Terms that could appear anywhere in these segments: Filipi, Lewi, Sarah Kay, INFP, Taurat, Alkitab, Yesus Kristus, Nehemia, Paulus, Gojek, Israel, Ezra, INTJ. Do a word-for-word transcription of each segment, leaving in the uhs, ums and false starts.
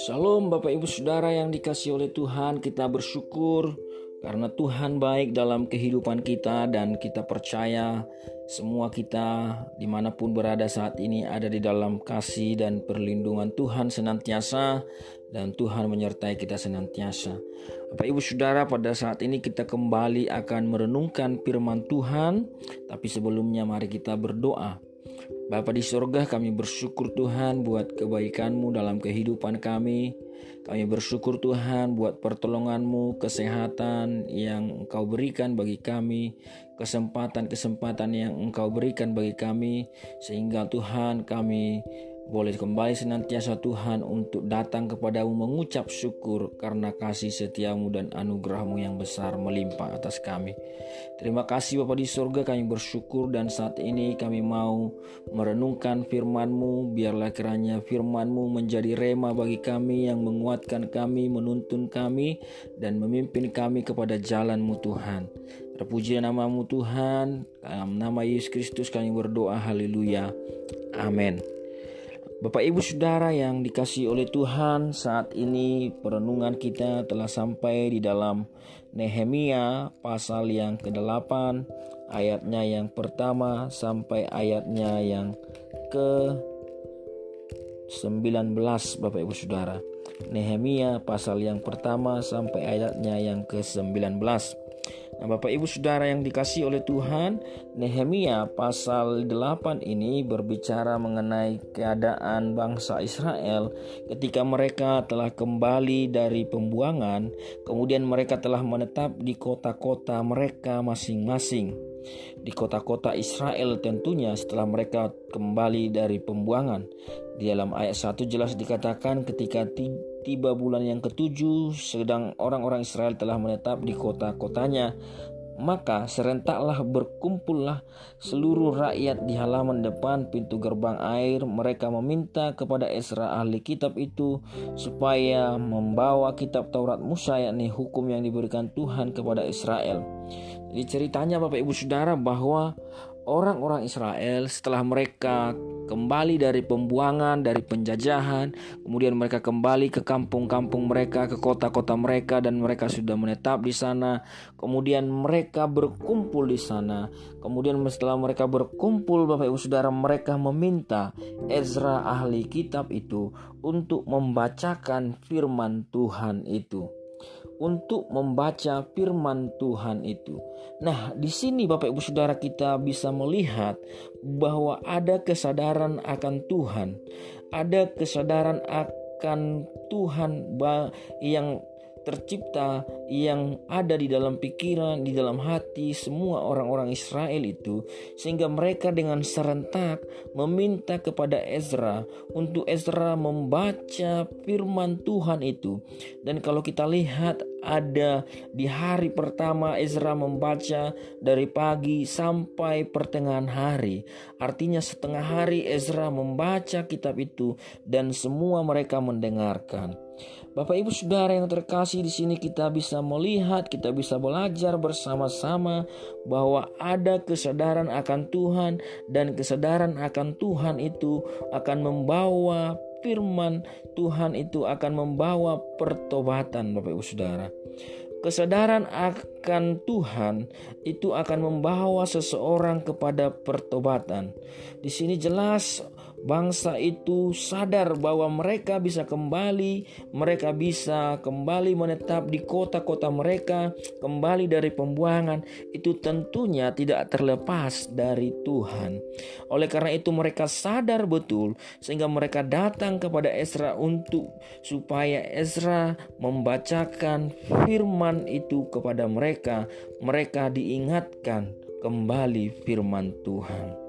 Shalom Bapak Ibu Saudara yang dikasihi oleh Tuhan, kita bersyukur karena Tuhan baik dalam kehidupan kita, dan kita percaya semua kita dimanapun berada saat ini ada di dalam kasih dan perlindungan Tuhan senantiasa, dan Tuhan menyertai kita senantiasa. Bapak Ibu Saudara, pada saat ini kita kembali akan merenungkan firman Tuhan, tapi sebelumnya mari kita berdoa. Bapa di surga, kami bersyukur Tuhan buat kebaikan-Mu dalam kehidupan kami. Kami bersyukur Tuhan buat pertolongan-Mu, kesehatan yang Engkau berikan bagi kami, kesempatan-kesempatan yang Engkau berikan bagi kami, sehingga Tuhan kami boleh kembali senantiasa Tuhan untuk datang kepadamu mengucap syukur karena kasih setiamu dan anugerahmu yang besar melimpah atas kami. Terima kasih Bapa di surga, kami bersyukur, dan saat ini kami mau merenungkan firmanmu. Biarlah kiranya firmanmu menjadi rema bagi kami yang menguatkan kami, menuntun kami, dan memimpin kami kepada jalanmu Tuhan. Terpuji namamu Tuhan, dalam nama Yesus Kristus kami berdoa, haleluya, amin. Bapak Ibu Saudara yang dikasihi oleh Tuhan, saat ini perenungan kita telah sampai di dalam Nehemia pasal yang kedelapan, ayatnya yang pertama sampai ayatnya yang kesembilan belas. Bapak Ibu Saudara, Nehemia pasal yang pertama sampai ayatnya yang kesembilan belas. Nah, Bapak Ibu Saudara yang dikasihi oleh Tuhan, Nehemia pasal delapan ini berbicara mengenai keadaan bangsa Israel ketika mereka telah kembali dari pembuangan, kemudian mereka telah menetap di kota-kota mereka masing-masing. Di kota-kota Israel tentunya setelah mereka kembali dari pembuangan. Di dalam ayat satu jelas dikatakan ketika tiga tiba bulan yang ketujuh, sedang orang-orang Israel telah menetap di kota-kotanya, maka serentaklah berkumpullah seluruh rakyat di halaman depan pintu gerbang air. Mereka meminta kepada Ezra ahli kitab itu supaya membawa kitab Taurat Musa, yakni hukum yang diberikan Tuhan kepada Israel. Jadi ceritanya Bapak Ibu Saudara bahwa orang-orang Israel setelah mereka kembali dari pembuangan, dari penjajahan, kemudian mereka kembali ke kampung-kampung mereka, ke kota-kota mereka, dan mereka sudah menetap di sana. Kemudian mereka berkumpul di sana. Kemudian setelah mereka berkumpul, Bapak Ibu Saudara, mereka meminta Ezra ahli kitab itu untuk membacakan firman Tuhan itu. Untuk membaca firman Tuhan itu. Nah, di sini Bapak Ibu Saudara kita bisa melihat bahwa ada kesadaran akan Tuhan, ada kesadaran akan Tuhan yang tercipta, yang ada di dalam pikiran, di dalam hati semua orang-orang Israel itu, sehingga mereka dengan serentak meminta kepada Ezra untuk Ezra membaca firman Tuhan itu. Dan kalau kita lihat ada di hari pertama Ezra membaca dari pagi sampai pertengahan hari, artinya setengah hari Ezra membaca kitab itu dan semua mereka mendengarkan. Bapak Ibu Saudara yang terkasih, di sini kita bisa melihat, kita bisa belajar bersama-sama bahwa ada kesadaran akan Tuhan, dan kesadaran akan Tuhan itu akan membawa firman Tuhan itu akan membawa pertobatan. Bapak Ibu Saudara, kesadaran akan Tuhan itu akan membawa seseorang kepada pertobatan. Di sini jelas bangsa itu sadar bahwa mereka bisa kembali, mereka bisa kembali menetap di kota-kota mereka, kembali dari pembuangan, itu tentunya tidak terlepas dari Tuhan. Oleh karena itu mereka sadar betul, sehingga mereka datang kepada Ezra untuk supaya Ezra membacakan firman itu kepada mereka, mereka diingatkan kembali firman Tuhan.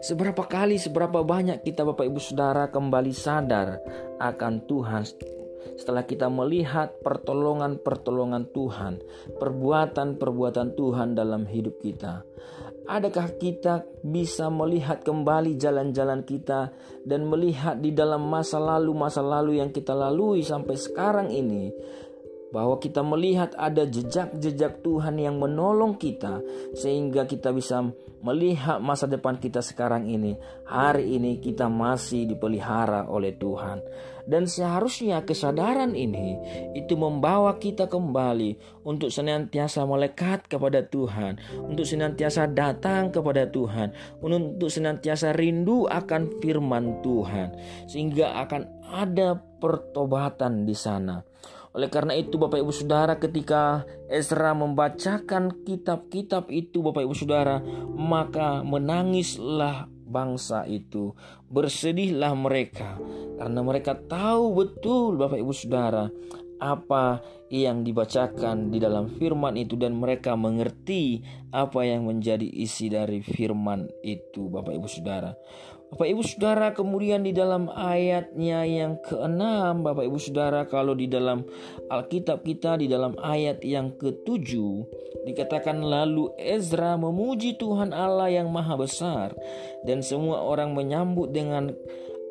Seberapa kali, seberapa banyak kita Bapak Ibu Saudara kembali sadar akan Tuhan setelah kita melihat pertolongan-pertolongan Tuhan, perbuatan-perbuatan Tuhan dalam hidup kita. Adakah kita bisa melihat kembali jalan-jalan kita dan melihat di dalam masa lalu-masa lalu yang kita lalui sampai sekarang ini, bahwa kita melihat ada jejak-jejak Tuhan yang menolong kita sehingga kita bisa melihat masa depan kita sekarang ini. Hari ini kita masih dipelihara oleh Tuhan, dan seharusnya kesadaran ini itu membawa kita kembali untuk senantiasa melekat kepada Tuhan, untuk senantiasa datang kepada Tuhan, untuk senantiasa rindu akan firman Tuhan, sehingga akan ada pertobatan di sana. Oleh karena itu Bapak Ibu Saudara, ketika Ezra membacakan kitab-kitab itu Bapak Ibu Saudara, maka menangislah bangsa itu, bersedihlah mereka, karena mereka tahu betul Bapak Ibu Saudara apa yang dibacakan di dalam firman itu, dan mereka mengerti apa yang menjadi isi dari firman itu Bapak Ibu Saudara. Bapak Ibu Saudara, kemudian di dalam ayatnya yang keenam Bapak Ibu Saudara, kalau di dalam Alkitab kita di dalam ayat yang ketujuh dikatakan, lalu Ezra memuji Tuhan Allah yang maha besar, dan semua orang menyambut dengan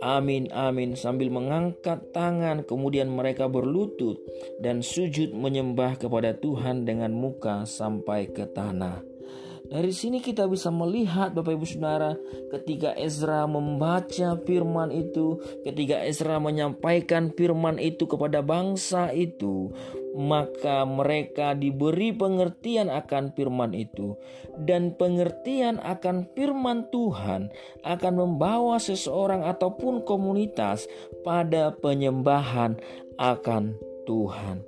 amin, amin, sambil mengangkat tangan. Kemudian mereka berlutut dan sujud menyembah kepada Tuhan dengan muka sampai ke tanah. Dari sini kita bisa melihat Bapak Ibu Saudara, ketika Ezra membaca firman itu, ketika Ezra menyampaikan firman itu kepada bangsa itu, maka mereka diberi pengertian akan firman itu. Dan pengertian akan firman Tuhan akan membawa seseorang ataupun komunitas pada penyembahan akan Tuhan.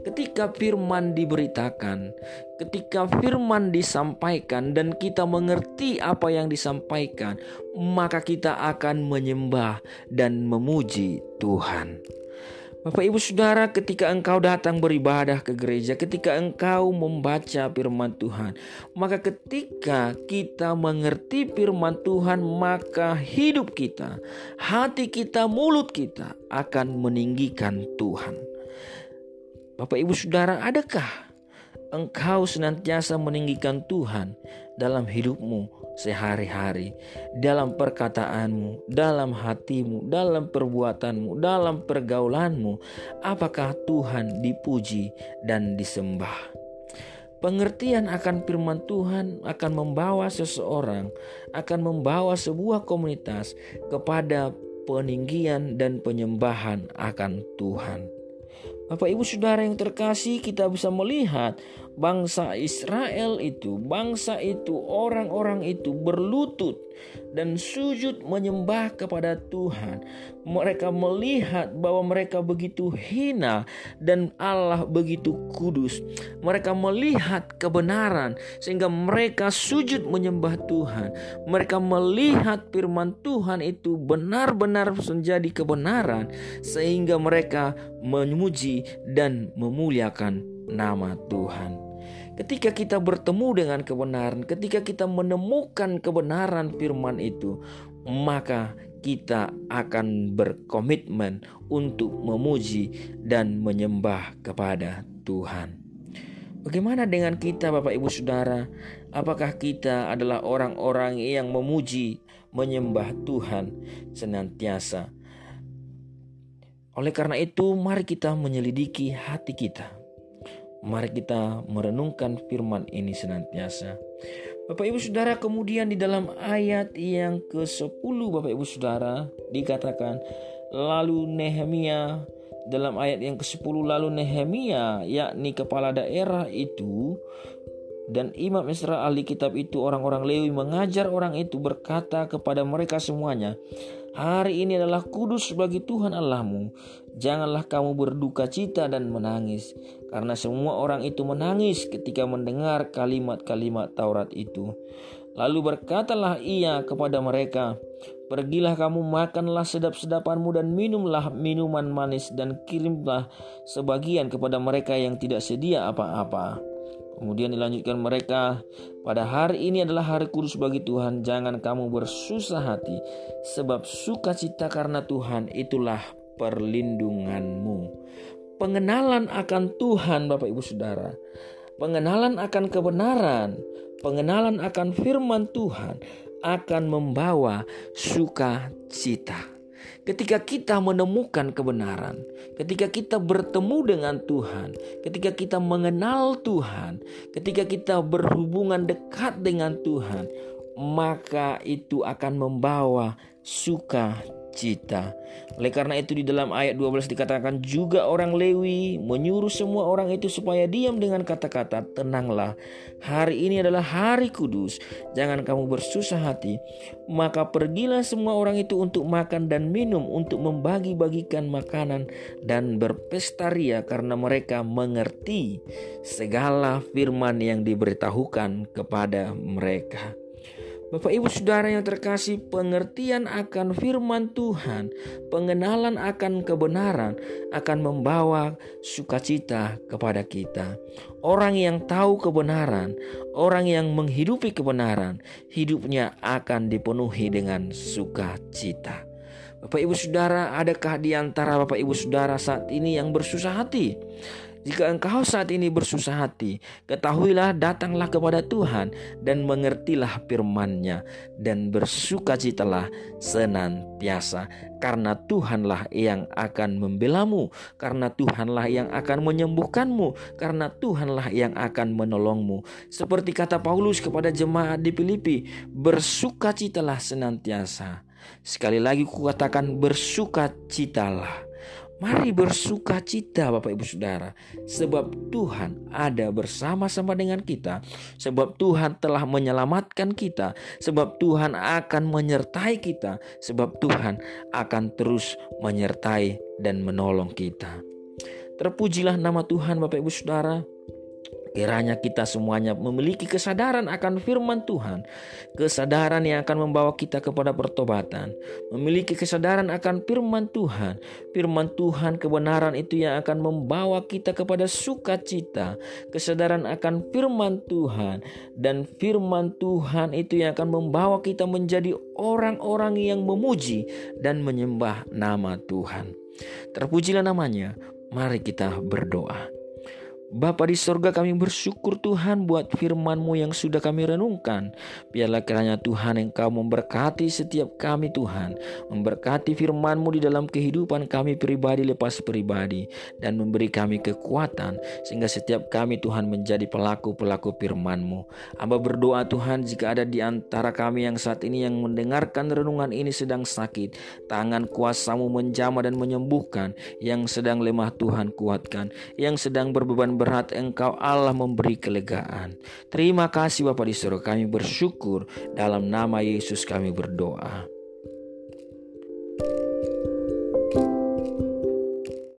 Ketika firman diberitakan, ketika firman disampaikan dan kita mengerti apa yang disampaikan, maka kita akan menyembah dan memuji Tuhan. Bapak Ibu Saudara, ketika engkau datang beribadah ke gereja, ketika engkau membaca firman Tuhan, maka ketika kita mengerti firman Tuhan, maka hidup kita, hati kita, mulut kita akan meninggikan Tuhan. Bapak Ibu Saudara, adakah engkau senantiasa meninggikan Tuhan dalam hidupmu sehari-hari, dalam perkataanmu, dalam hatimu, dalam perbuatanmu, dalam pergaulanmu? Apakah Tuhan dipuji dan disembah? Pengertian akan firman Tuhan akan membawa seseorang, akan membawa sebuah komunitas kepada peninggian dan penyembahan akan Tuhan. Bapak Ibu Saudara yang terkasih, kita bisa melihat bangsa Israel itu, bangsa itu, orang-orang itu berlutut dan sujud menyembah kepada Tuhan. Mereka melihat bahwa mereka begitu hina dan Allah begitu kudus. Mereka melihat kebenaran sehingga mereka sujud menyembah Tuhan. Mereka melihat firman Tuhan itu benar-benar menjadi kebenaran sehingga mereka memuji dan memuliakan nama Tuhan. Ketika kita bertemu dengan kebenaran, ketika kita menemukan kebenaran firman itu, maka kita akan berkomitmen untuk memuji dan menyembah kepada Tuhan. Bagaimana dengan kita Bapak Ibu Saudara? Apakah kita adalah orang-orang yang memuji, menyembah Tuhan senantiasa? Oleh karena itu, mari kita menyelidiki hati kita. Mari kita merenungkan firman ini senantiasa. Bapak Ibu Saudara, kemudian di dalam ayat yang kesepuluh Bapak Ibu Saudara dikatakan, lalu Nehemia, dalam ayat yang kesepuluh, lalu Nehemia yakni kepala daerah itu dan imam Ezra ahli kitab itu, orang-orang Lewi mengajar orang itu, berkata kepada mereka semuanya, hari ini adalah kudus bagi Tuhan Allahmu. Janganlah kamu berduka cita dan menangis. Karena semua orang itu menangis ketika mendengar kalimat-kalimat Taurat itu. Lalu berkatalah ia kepada mereka, pergilah kamu, makanlah sedap-sedapanmu dan minumlah minuman manis, dan kirimlah sebagian kepada mereka yang tidak sedia apa-apa. Kemudian dilanjutkan mereka, pada hari ini adalah hari kudus bagi Tuhan, jangan kamu bersusah hati, sebab sukacita karena Tuhan itulah perlindunganmu. Pengenalan akan Tuhan Bapak Ibu Saudara, pengenalan akan kebenaran, pengenalan akan firman Tuhan akan membawa sukacita. Ketika kita menemukan kebenaran, ketika kita bertemu dengan Tuhan, ketika kita mengenal Tuhan, ketika kita berhubungan dekat dengan Tuhan, maka itu akan membawa sukacita. Oleh karena itu di dalam ayat dua belas dikatakan juga orang Lewi menyuruh semua orang itu supaya diam dengan kata-kata, tenanglah, hari ini adalah hari kudus, jangan kamu bersusah hati. Maka pergilah semua orang itu untuk makan dan minum, untuk membagi-bagikan makanan dan berpesta ria, karena mereka mengerti segala firman yang diberitahukan kepada mereka. Bapak ibu saudara yang terkasih, pengertian akan firman Tuhan, pengenalan akan kebenaran akan membawa sukacita kepada kita. Orang yang tahu kebenaran, orang yang menghidupi kebenaran, hidupnya akan dipenuhi dengan sukacita. Bapak ibu saudara, adakah di antara bapak ibu saudara saat ini yang bersusah hati? Jika engkau saat ini bersusah hati, ketahuilah, datanglah kepada Tuhan dan mengertilah firman-Nya, dan bersukacitalah senantiasa, karena Tuhanlah yang akan membelamu, karena Tuhanlah yang akan menyembuhkanmu, karena Tuhanlah yang akan menolongmu. Seperti kata Paulus kepada jemaat di Filipi, bersukacitalah senantiasa. Sekali lagi kukatakan, bersukacitalah. Mari bersukacita Bapak Ibu Saudara, sebab Tuhan ada bersama-sama dengan kita, sebab Tuhan telah menyelamatkan kita, sebab Tuhan akan menyertai kita, sebab Tuhan akan terus menyertai dan menolong kita. Terpujilah nama Tuhan Bapak Ibu Saudara. Kiranya kita semuanya memiliki kesadaran akan firman Tuhan, kesadaran yang akan membawa kita kepada pertobatan, memiliki kesadaran akan firman Tuhan, firman Tuhan kebenaran itu yang akan membawa kita kepada sukacita, kesadaran akan firman Tuhan, dan firman Tuhan itu yang akan membawa kita menjadi orang-orang yang memuji dan menyembah nama Tuhan. Terpujilah namanya. Mari kita berdoa. Bapa di sorga, kami bersyukur Tuhan buat firman-Mu yang sudah kami renungkan. Biarlah kiranya Tuhan Engkau memberkati setiap kami Tuhan, memberkati firman-Mu di dalam kehidupan kami pribadi lepas pribadi, dan memberi kami kekuatan sehingga setiap kami Tuhan menjadi pelaku-pelaku firman-Mu. Hamba berdoa Tuhan, jika ada di antara kami yang saat ini yang mendengarkan renungan ini sedang sakit, tangan kuasa-Mu menjamah dan menyembuhkan. Yang sedang lemah Tuhan kuatkan, yang sedang berbeban berat Engkau Allah memberi kelegaan. Terima kasih Bapa di surga, kami bersyukur. Dalam nama Yesus kami berdoa.